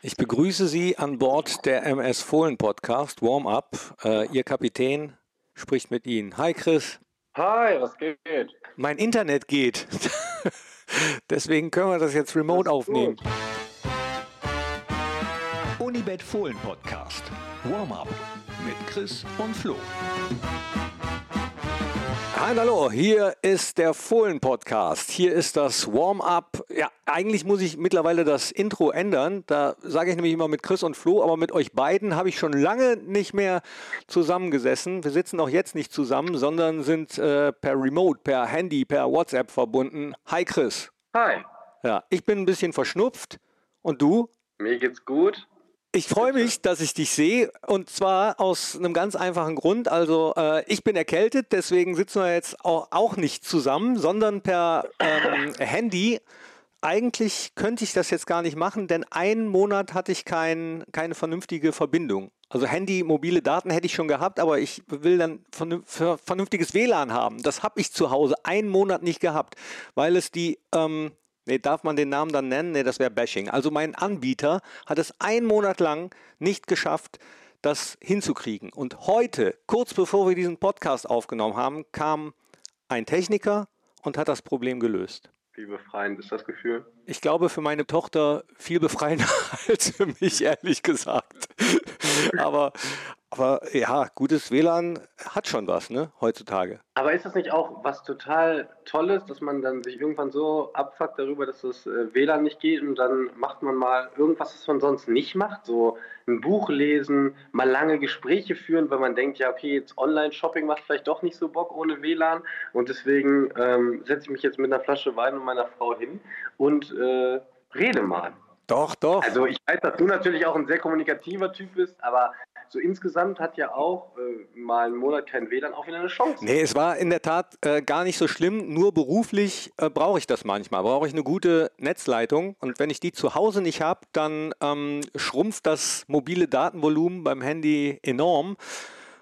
Ich begrüße Sie an Bord der MS-Fohlen-Podcast, Warm-Up. Ihr Kapitän spricht mit Ihnen. Hi Chris. Hi, was geht? Mein Internet geht. Deswegen können wir das jetzt remote aufnehmen. Unibet-Fohlen-Podcast, Warm-Up mit Chris und Flo. Hi, hallo, hier ist der Fohlen-Podcast, hier ist das Warm-Up. Ja, eigentlich muss ich mittlerweile das Intro ändern, da sage ich nämlich immer mit Chris und Flo, aber mit euch beiden habe ich schon lange nicht mehr zusammengesessen. Wir sitzen auch jetzt nicht zusammen, sondern sind per Remote, per Handy, per WhatsApp verbunden. Hi Chris. Hi. Ja, ich bin ein bisschen verschnupft und du? Mir geht's gut. Ich freue mich, dass ich dich sehe, und zwar aus einem ganz einfachen Grund. Also ich bin erkältet, deswegen sitzen wir jetzt auch nicht zusammen, sondern per Handy. Eigentlich könnte ich das jetzt gar nicht machen, denn einen Monat hatte ich keine vernünftige Verbindung. Also Handy, mobile Daten hätte ich schon gehabt, aber ich will dann vernünftiges WLAN haben. Das habe ich zu Hause einen Monat nicht gehabt, weil es die... darf man den Namen dann nennen? Nee, das wäre Bashing. Also mein Anbieter hat es einen Monat lang nicht geschafft, das hinzukriegen. Und heute, kurz bevor wir diesen Podcast aufgenommen haben, kam ein Techniker und hat das Problem gelöst. Wie befreiend ist das Gefühl? Ich glaube, für meine Tochter viel befreiender als für mich, ehrlich gesagt. Aber ja, gutes WLAN hat schon was, ne, heutzutage. Aber ist das nicht auch was total Tolles, dass man dann sich irgendwann so abfuckt darüber, dass das WLAN nicht geht, und dann macht man mal irgendwas, was man sonst nicht macht, so ein Buch lesen, mal lange Gespräche führen, weil man denkt, ja okay, jetzt Online-Shopping macht vielleicht doch nicht so Bock ohne WLAN, und deswegen setze ich mich jetzt mit einer Flasche Wein und meiner Frau hin und rede mal. Doch, doch. Also ich weiß, dass du natürlich auch ein sehr kommunikativer Typ bist, aber so insgesamt hat ja auch mal einen Monat kein WLAN auch wieder eine Chance. Nee, es war in der Tat gar nicht so schlimm, nur beruflich brauche ich das manchmal, brauche ich eine gute Netzleitung, und wenn ich die zu Hause nicht habe, dann schrumpft das mobile Datenvolumen beim Handy enorm.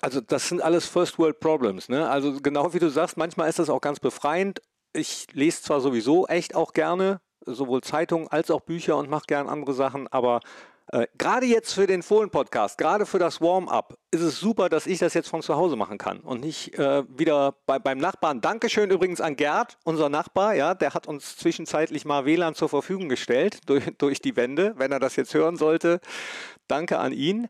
Also das sind alles First World Problems, ne? Also genau wie du sagst, manchmal ist das auch ganz befreiend. Ich lese zwar sowieso echt auch gerne, sowohl Zeitungen als auch Bücher, und mache gern andere Sachen, aber gerade jetzt für den Fohlen-Podcast, gerade für das Warm-Up, ist es super, dass ich das jetzt von zu Hause machen kann und nicht wieder beim Nachbarn. Dankeschön übrigens an Gerd, unser Nachbar, ja, der hat uns zwischenzeitlich mal WLAN zur Verfügung gestellt durch die Wände, wenn er das jetzt hören sollte. Danke an ihn.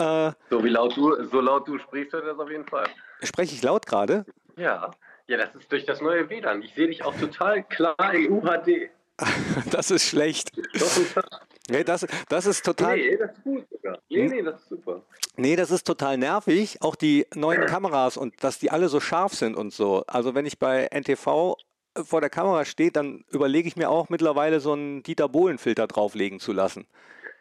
So laut du sprichst, hört er das auf jeden Fall. Spreche ich laut gerade? Ja. Ja, das ist durch das neue WLAN. Ich sehe dich auch total klar in UHD. Das ist schlecht. Nee, das ist total. Nee, das ist gut sogar. Nee, das ist super. Nee, das ist total nervig. Auch die neuen Kameras, und dass die alle so scharf sind und so. Also wenn ich bei NTV vor der Kamera stehe, dann überlege ich mir auch mittlerweile, so einen Dieter Bohlen-Filter drauflegen zu lassen.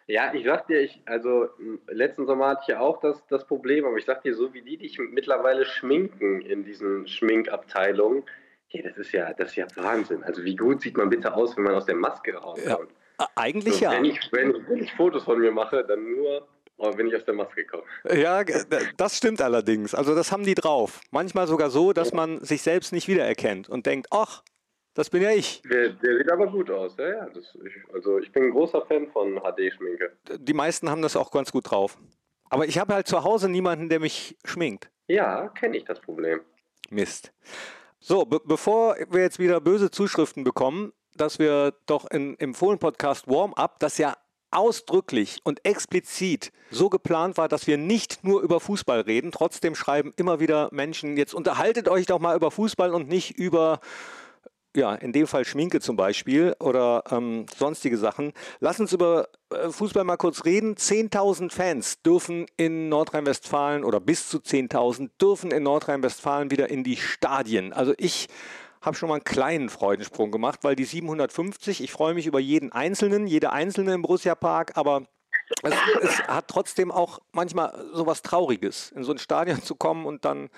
Ja, ich sag dir, also letzten Sommer hatte ich ja auch das Problem, aber ich sag dir, so wie die dich mittlerweile schminken in diesen Schminkabteilungen, ja, das ist ja Wahnsinn. Also wie gut sieht man bitte aus, wenn man aus der Maske rauskommt? Ja, eigentlich so, ja. Wenn ich Fotos von mir mache, dann nur, wenn ich aus der Maske komme. Ja, das stimmt allerdings. Also das haben die drauf. Manchmal sogar so, dass man sich selbst nicht wiedererkennt und denkt, ach, das bin ja ich. Der sieht aber gut aus. Ja, ja. Ich bin ein großer Fan von HD-Schminke. Die meisten haben das auch ganz gut drauf. Aber ich habe halt zu Hause niemanden, der mich schminkt. Ja, kenne ich das Problem. Mist. So, bevor wir jetzt wieder böse Zuschriften bekommen, dass wir doch im Fohlen-Podcast Warm-Up, das ja ausdrücklich und explizit so geplant war, dass wir nicht nur über Fußball reden, trotzdem schreiben immer wieder Menschen, jetzt unterhaltet euch doch mal über Fußball und nicht über, ja, in dem Fall Schminke zum Beispiel oder sonstige Sachen. Lass uns über Fußball mal kurz reden. 10.000 Fans dürfen in Nordrhein-Westfalen, oder bis zu 10.000 dürfen in Nordrhein-Westfalen wieder in die Stadien. Also ich habe schon mal einen kleinen Freudensprung gemacht, weil die 750, ich freue mich über jeden Einzelnen, jede Einzelne im Borussia-Park, aber es hat trotzdem auch manchmal sowas Trauriges, in so ein Stadion zu kommen und dann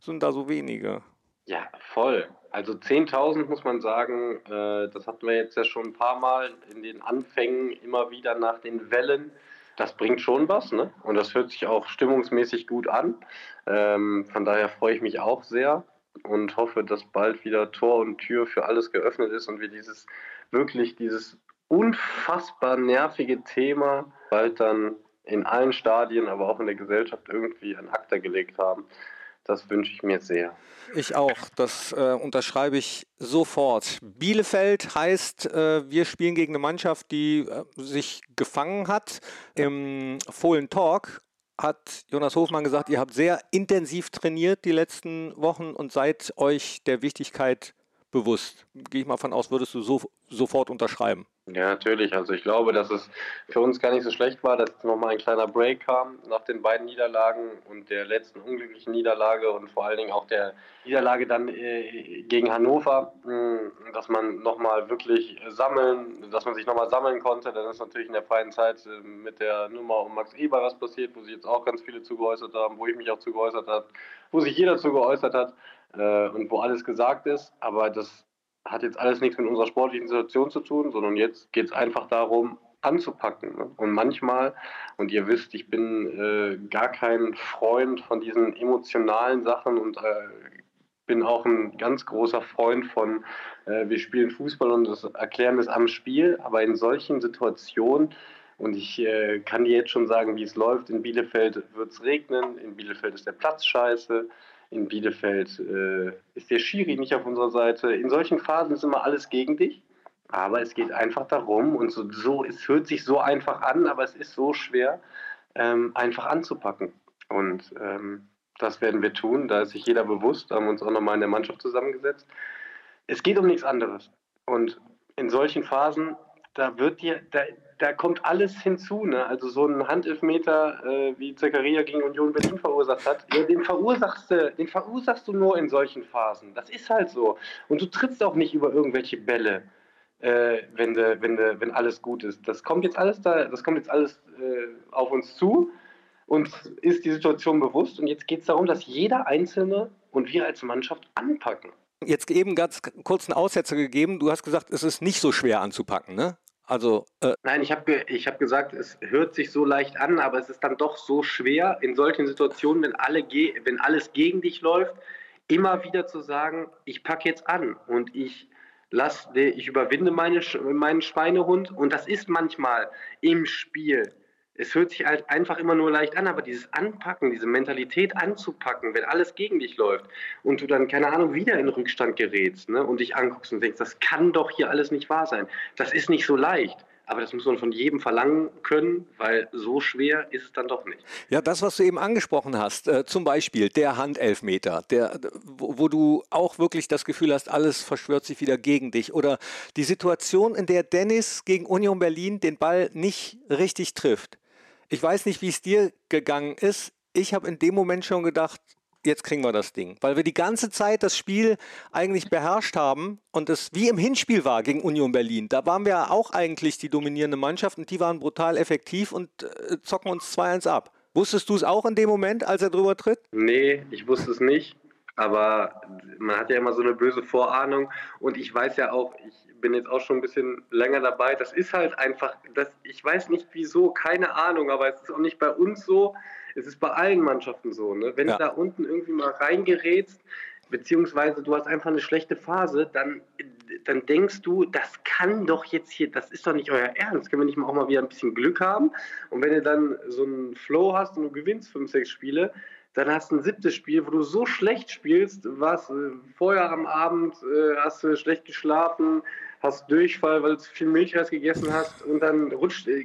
sind da so wenige. Ja, voll. Also 10.000 muss man sagen, das hatten wir jetzt ja schon ein paar Mal in den Anfängen, immer wieder nach den Wellen. Das bringt schon was, ne? Und das hört sich auch stimmungsmäßig gut an. Von daher freue ich mich auch sehr. und hoffe, dass bald wieder Tor und Tür für alles geöffnet ist und wir dieses unfassbar nervige Thema bald dann in allen Stadien, aber auch in der Gesellschaft irgendwie an ACTA gelegt haben. Das wünsche ich mir sehr. Ich auch. Das unterschreibe ich sofort. Bielefeld heißt, wir spielen gegen eine Mannschaft, die sich gefangen hat. Im Fohlen Talk hat Jonas Hofmann gesagt, ihr habt sehr intensiv trainiert die letzten Wochen und seid euch der Wichtigkeit bewusst. Gehe ich mal von aus, würdest du sofort unterschreiben? Ja, natürlich. Also ich glaube, dass es für uns gar nicht so schlecht war, dass nochmal ein kleiner Break kam nach den beiden Niederlagen und der letzten unglücklichen Niederlage und vor allen Dingen auch der Niederlage dann gegen Hannover, dass man nochmal wirklich sammeln konnte. Dann ist natürlich in der freien Zeit mit der Nummer um Max Eber was passiert, wo sich jetzt auch ganz viele zu geäußert haben, wo ich mich auch zu geäußert habe, wo sich jeder zu geäußert hat und wo alles gesagt ist. Aber das hat jetzt alles nichts mit unserer sportlichen Situation zu tun, sondern jetzt geht es einfach darum, anzupacken. Ne? Und manchmal, und ihr wisst, ich bin gar kein Freund von diesen emotionalen Sachen und bin auch ein ganz großer Freund von, wir spielen Fußball und das Erklären ist am Spiel, aber in solchen Situationen, und ich kann dir jetzt schon sagen, wie es läuft, in Bielefeld wird es regnen, in Bielefeld ist der Platz scheiße, in Bielefeld ist der Schiri nicht auf unserer Seite. In solchen Phasen ist immer alles gegen dich. Aber es geht einfach darum, und es hört sich so einfach an, aber es ist so schwer, einfach anzupacken. Und das werden wir tun. Da ist sich jeder bewusst, haben uns auch nochmal in der Mannschaft zusammengesetzt. Es geht um nichts anderes. Und in solchen Phasen, da kommt alles hinzu, ne? Also so einen Handelfmeter, wie Zakaria gegen Union Berlin verursacht hat, ja, den verursachst du nur in solchen Phasen. Das ist halt so. Und du trittst auch nicht über irgendwelche Bälle, wenn alles gut ist. Das kommt jetzt alles auf uns zu. Uns ist die Situation bewusst. Und jetzt geht es darum, dass jeder Einzelne und wir als Mannschaft anpacken. Jetzt eben ganz kurz einen Aussetzer gegeben. Du hast gesagt, es ist nicht so schwer anzupacken, ne? Also, nein, ich hab gesagt, es hört sich so leicht an, aber es ist dann doch so schwer, in solchen Situationen, wenn alles gegen dich läuft, immer wieder zu sagen, ich packe jetzt an und ich überwinde meinen Schweinehund. Und das ist manchmal im Spiel. Es hört sich halt einfach immer nur leicht an, aber dieses Anpacken, diese Mentalität anzupacken, wenn alles gegen dich läuft und du dann, keine Ahnung, wieder in Rückstand gerätst, ne, und dich anguckst und denkst, das kann doch hier alles nicht wahr sein. Das ist nicht so leicht, aber das muss man von jedem verlangen können, weil so schwer ist es dann doch nicht. Ja, das, was du eben angesprochen hast, zum Beispiel der Handelfmeter, wo du auch wirklich das Gefühl hast, alles verschwört sich wieder gegen dich. Oder die Situation, in der Dennis gegen Union Berlin den Ball nicht richtig trifft. Ich weiß nicht, wie es dir gegangen ist. Ich habe in dem Moment schon gedacht, jetzt kriegen wir das Ding. Weil wir die ganze Zeit das Spiel eigentlich beherrscht haben und es wie im Hinspiel war gegen Union Berlin. Da waren wir auch eigentlich die dominierende Mannschaft und die waren brutal effektiv und zocken uns 2-1 ab. Wusstest du es auch in dem Moment, als er drüber tritt? Nee, ich wusste es nicht. Aber man hat ja immer so eine böse Vorahnung und ich weiß ja auch, ich bin jetzt auch schon ein bisschen länger dabei, das ist halt einfach, ich weiß nicht wieso, keine Ahnung, aber es ist auch nicht bei uns so, es ist bei allen Mannschaften so, ne? Wenn [S2] Ja. [S1] Du da unten irgendwie mal reingerätst, beziehungsweise du hast einfach eine schlechte Phase, dann denkst du, das kann doch jetzt hier, das ist doch nicht euer Ernst, können wir nicht mal auch mal wieder ein bisschen Glück haben? Und wenn du dann so einen Flow hast und du gewinnst 5-6 Spiele, dann hast du ein 7. Spiel, wo du so schlecht spielst, vorher am Abend hast du schlecht geschlafen, hast Durchfall, weil du zu viel Milchreis gegessen hast und dann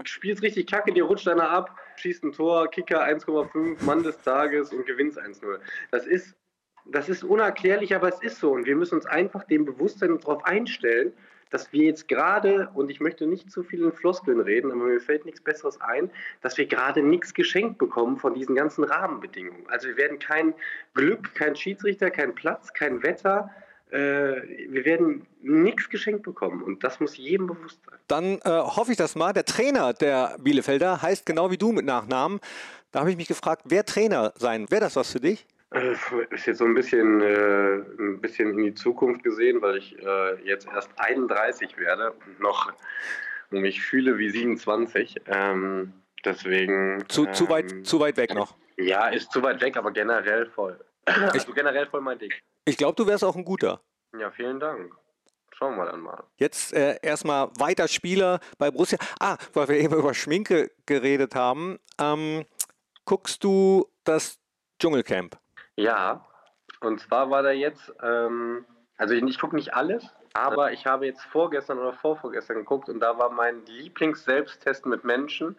spielst richtig kacke, dir rutscht einer ab, schießt ein Tor, Kicker 1,5, Mann des Tages und gewinnst 1-0. Das ist unerklärlich, aber es ist so und wir müssen uns einfach dem Bewusstsein darauf einstellen, dass wir jetzt gerade, und ich möchte nicht zu viel in Floskeln reden, aber mir fällt nichts Besseres ein, dass wir gerade nichts geschenkt bekommen von diesen ganzen Rahmenbedingungen. Also wir werden kein Glück, kein Schiedsrichter, kein Platz, kein Wetter, wir werden nichts geschenkt bekommen und das muss jedem bewusst sein. Dann hoffe ich das mal. Der Trainer der Bielefelder heißt genau wie du mit Nachnamen. Da habe ich mich gefragt, wer Trainer sein? Wäre das was für dich? Ist jetzt so ein bisschen in die Zukunft gesehen, weil ich jetzt erst 31 werde und mich fühle wie 27. Deswegen zu weit weg noch. Ja, ist zu weit weg, aber generell voll. Also generell voll mein Ding. Ich glaube, du wärst auch ein guter. Ja, vielen Dank. Schauen wir dann mal. Jetzt erstmal weiter Spieler bei Borussia. Ah, weil wir eben über Schminke geredet haben. Guckst du das Dschungelcamp? Ja, und zwar war da jetzt, also ich gucke nicht alles, aber ich habe jetzt vorgestern oder vorvorgestern geguckt und da war mein Lieblings-Selbsttest mit Menschen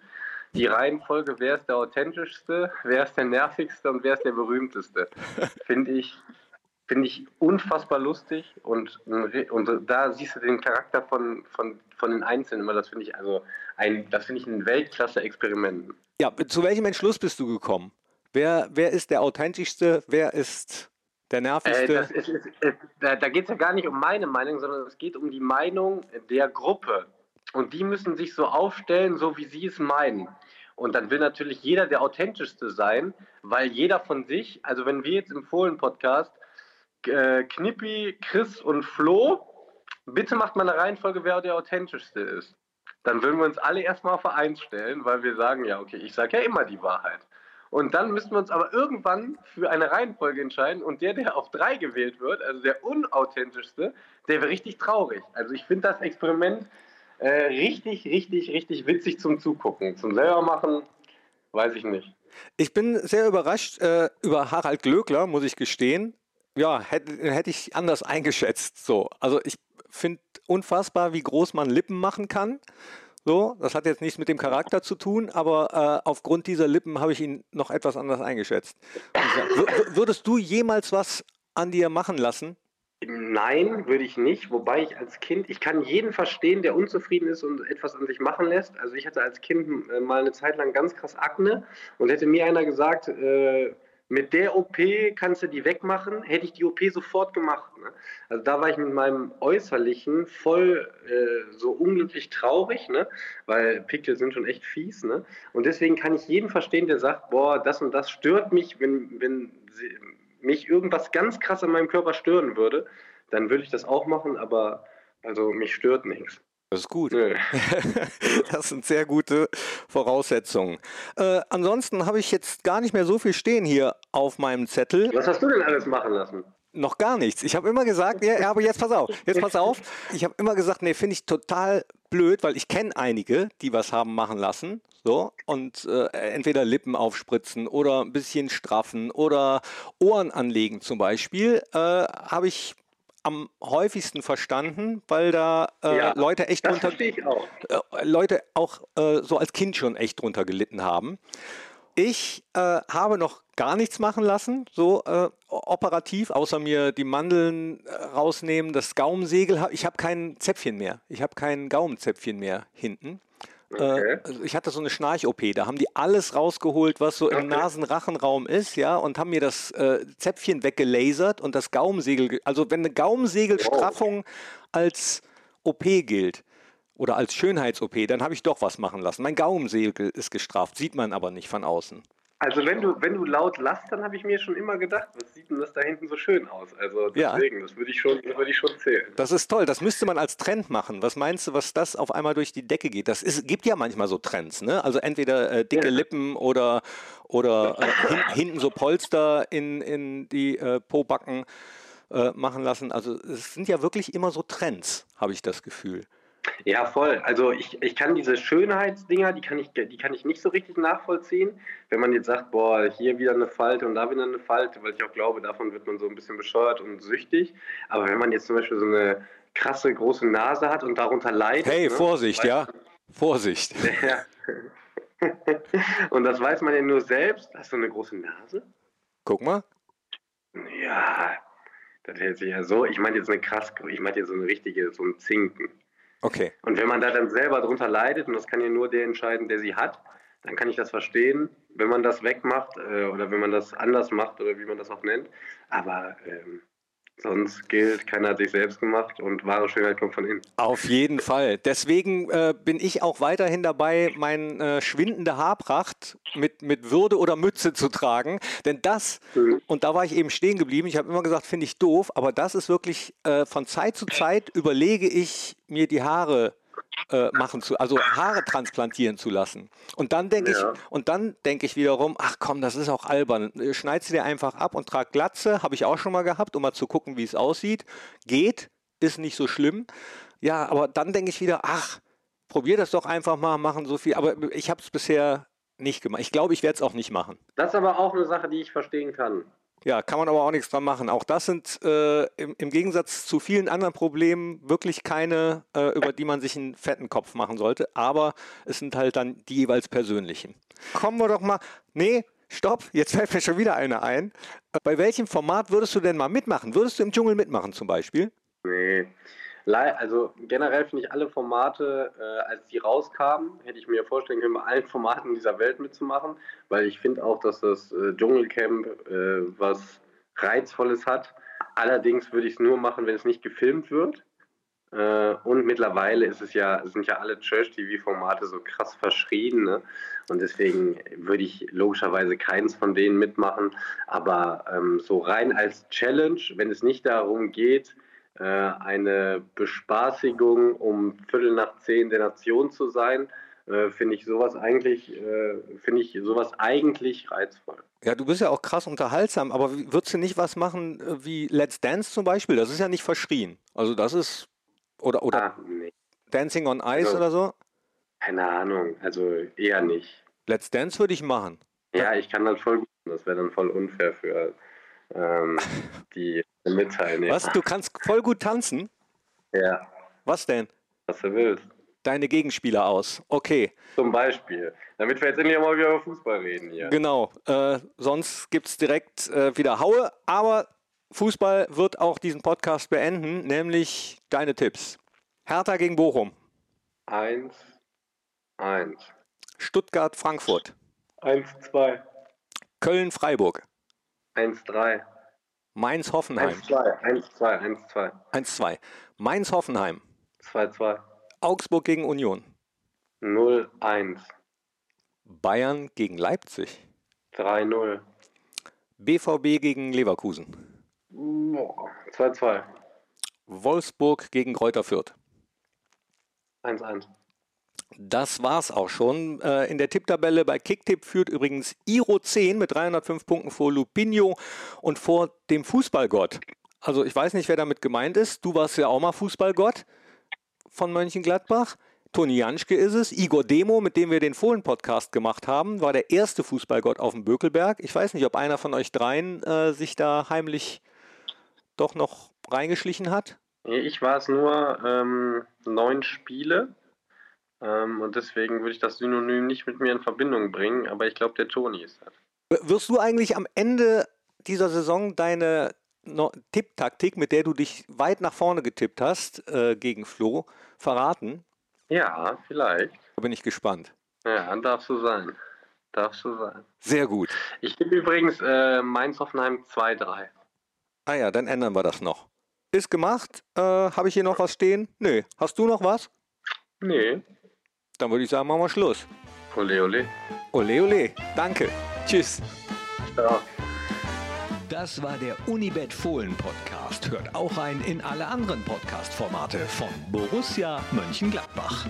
die Reihenfolge, wer ist der authentischste, wer ist der nervigste und wer ist der berühmteste. Finde ich unfassbar lustig und da siehst du den Charakter von den Einzelnen immer. Das finde ich ein Weltklasse-Experiment. Ja, zu welchem Entschluss bist du gekommen? Wer ist der authentischste, wer ist der nervigste? Da geht es ja gar nicht um meine Meinung, sondern es geht um die Meinung der Gruppe. Und die müssen sich so aufstellen, so wie sie es meinen. Und dann will natürlich jeder der authentischste sein, weil jeder von sich, also wenn wir jetzt im Fohlen-Podcast Knippi, Chris und Flo, bitte macht mal eine Reihenfolge, wer der authentischste ist. Dann würden wir uns alle erstmal auf eins stellen, weil wir sagen, ja okay, ich sage ja immer die Wahrheit. Und dann müssen wir uns aber irgendwann für eine Reihenfolge entscheiden und der auf 3 gewählt wird, also der unauthentischste, der wäre richtig traurig. Also ich finde das Experiment richtig, richtig, richtig witzig zum Zugucken. Zum selber machen, weiß ich nicht. Ich bin sehr überrascht über Harald Glöckler, muss ich gestehen. Ja, hätte ich anders eingeschätzt. So. Also ich finde unfassbar, wie groß man Lippen machen kann. So, das hat jetzt nichts mit dem Charakter zu tun, aber aufgrund dieser Lippen habe ich ihn noch etwas anders eingeschätzt. Würdest du jemals was an dir machen lassen? Nein, würde ich nicht, wobei ich als Kind, ich kann jeden verstehen, der unzufrieden ist und etwas an sich machen lässt. Also ich hatte als Kind mal eine Zeit lang ganz krass Akne und hätte mir einer gesagt, mit der OP kannst du die wegmachen, hätte ich die OP sofort gemacht. Ne? Also da war ich mit meinem Äußerlichen voll so unglücklich traurig, ne? Weil Pickel sind schon echt fies. Ne? Und deswegen kann ich jeden verstehen, der sagt, boah, das und das stört mich, wenn mich irgendwas ganz krass an meinem Körper stören würde, dann würde ich das auch machen, aber also mich stört nichts. Das ist gut. Nee. Das sind sehr gute Voraussetzungen. Ansonsten habe ich jetzt gar nicht mehr so viel stehen hier auf meinem Zettel. Was hast du denn alles machen lassen? Noch gar nichts. Ich habe immer gesagt, ja, aber jetzt pass auf. Ich habe immer gesagt, nee, finde ich total blöd, weil ich kenne einige, die was haben machen lassen. So, und entweder Lippen aufspritzen oder ein bisschen straffen oder Ohren anlegen zum Beispiel, habe ich am häufigsten verstanden, weil da Leute echt drunter, Leute auch so als Kind schon echt drunter gelitten haben. Ich habe noch gar nichts machen lassen, so operativ, außer mir die Mandeln rausnehmen, das Gaumensegel. Ich habe kein Zäpfchen mehr. Ich habe kein Gaumenzäpfchen mehr hinten. Okay. Also ich hatte so eine Schnarch-OP, da haben die alles rausgeholt, was so im Nasenrachenraum ist, ja, und haben mir das Zäpfchen weggelasert und das Gaumensegel, also wenn eine Gaumensegelstraffung als OP gilt oder als Schönheits-OP, dann habe ich doch was machen lassen. Mein Gaumensegel ist gestrafft, sieht man aber nicht von außen. Also wenn du laut lachst, dann habe ich mir schon immer gedacht, was sieht denn das da hinten so schön aus? Also deswegen, ja. Das würde ich schon zählen. Das ist toll, das müsste man als Trend machen. Was meinst du, was das auf einmal durch die Decke geht? Das gibt ja manchmal so Trends, ne? Also entweder dicke Lippen oder hinten so Polster in die Pobacken machen lassen. Also es sind ja wirklich immer so Trends, habe ich das Gefühl. Ja, voll. Also ich kann diese Schönheitsdinger, die kann ich nicht so richtig nachvollziehen. Wenn man jetzt sagt, boah, hier wieder eine Falte und da wieder eine Falte, weil ich auch glaube, davon wird man so ein bisschen bescheuert und süchtig. Aber wenn man jetzt zum Beispiel so eine krasse, große Nase hat und darunter leidet... Hey, ne? Vorsicht, ja. Vorsicht. Ja. Und das weiß man ja nur selbst. Hast du eine große Nase? Guck mal. Ja, das hält sich ja so... Ich meine jetzt so eine richtige, so ein Zinken. Okay. Und wenn man da dann selber drunter leidet, und das kann ja nur der entscheiden, der sie hat, dann kann ich das verstehen, wenn man das wegmacht oder wenn man das anders macht oder wie man das auch nennt. Aber sonst gilt, keiner hat sich selbst gemacht und wahre Schönheit kommt von innen. Auf jeden Fall. Deswegen bin ich auch weiterhin dabei, meine schwindende Haarpracht mit Würde oder Mütze zu tragen. Denn das, und da war ich eben stehen geblieben, ich habe immer gesagt, finde ich doof, aber das ist wirklich, von Zeit zu Zeit überlege ich, mir die Haare machen zu, also Haare transplantieren zu lassen. Und dann denke ich wiederum, ach komm, das ist auch albern. Schneid sie dir einfach ab und trag Glatze, habe ich auch schon mal gehabt, um mal zu gucken, wie es aussieht. Geht, ist nicht so schlimm. Ja, aber dann denke ich wieder, ach, probier das doch einfach mal, machen so viel. Aber ich habe es bisher nicht gemacht. Ich glaube, ich werde es auch nicht machen. Das ist aber auch eine Sache, die ich verstehen kann. Ja, kann man aber auch nichts dran machen. Auch das sind im Gegensatz zu vielen anderen Problemen wirklich keine, über die man sich einen fetten Kopf machen sollte. Aber es sind halt dann die jeweils persönlichen. Kommen wir doch mal... Nee, stopp, jetzt fällt mir schon wieder eine ein. Bei welchem Format würdest du denn mal mitmachen? Würdest du im Dschungel mitmachen zum Beispiel? Nee, also generell finde ich alle Formate, als die rauskamen, hätte ich mir vorstellen können, bei allen Formaten dieser Welt mitzumachen, weil ich finde auch, dass das Dschungelcamp was Reizvolles hat. Allerdings würde ich es nur machen, wenn es nicht gefilmt wird. Und mittlerweile ist es ja, sind ja alle Trash-TV-Formate so krass verschrien, ne? Und deswegen würde ich logischerweise keins von denen mitmachen. Aber so rein als Challenge, wenn es nicht darum geht, eine Bespaßigung um 9:15 der Nation zu sein, finde ich sowas eigentlich reizvoll. Ja, du bist ja auch krass unterhaltsam, aber würdest du nicht was machen wie Let's Dance zum Beispiel? Das ist ja nicht verschrien. Also das ist, oder nee. Dancing on Ice oder so? Keine Ahnung, also eher nicht. Let's Dance würde ich machen. Ja, ich kann das voll gut, das wäre dann voll unfair für die mitteilen. Was? Du kannst voll gut tanzen? Ja. Was denn? Was du willst. Deine Gegenspieler aus. Okay. Zum Beispiel. Damit wir jetzt endlich mal wieder über Fußball reden hier. Genau. Sonst gibt es direkt wieder Haue. Aber Fußball wird auch diesen Podcast beenden, nämlich deine Tipps. Hertha gegen Bochum. 1-1. Stuttgart, Frankfurt. 1-2. Köln, Freiburg. 1-3. Mainz, Hoffenheim. 1-2. Mainz, Hoffenheim. 2-2. Augsburg gegen Union. 0-1. Bayern gegen Leipzig. 3-0. BVB gegen Leverkusen. 2-2. Wolfsburg gegen Greuther Fürth. 1-1. Das war's auch schon. In der Tipptabelle bei Kicktipp führt übrigens Iro 10 mit 305 Punkten vor Lupinio und vor dem Fußballgott. Also ich weiß nicht, wer damit gemeint ist. Du warst ja auch mal Fußballgott von Mönchengladbach. Toni Janschke ist es. Igor Demo, mit dem wir den Fohlen-Podcast gemacht haben, war der erste Fußballgott auf dem Bökelberg. Ich weiß nicht, ob einer von euch dreien sich da heimlich doch noch reingeschlichen hat. Ich war es nur 9 Spiele. Und deswegen würde ich das Synonym nicht mit mir in Verbindung bringen, aber ich glaube, der Toni ist das. Wirst du eigentlich am Ende dieser Saison deine Tipptaktik, mit der du dich weit nach vorne getippt hast, gegen Flo, verraten? Ja, vielleicht. Da bin ich gespannt. Ja, darfst du sein. Sehr gut. Ich tippe übrigens Mainz-Hoffenheim 2-3. Ah ja, dann ändern wir das noch. Ist gemacht. Habe ich hier noch was stehen? Nö. Hast du noch was? Nee. Dann würde ich sagen, machen wir Schluss. Ole, ole. Ole, ole. Danke. Tschüss. Ciao. Das war der Unibet-Fohlen-Podcast. Hört auch rein in alle anderen Podcast-Formate von Borussia Mönchengladbach.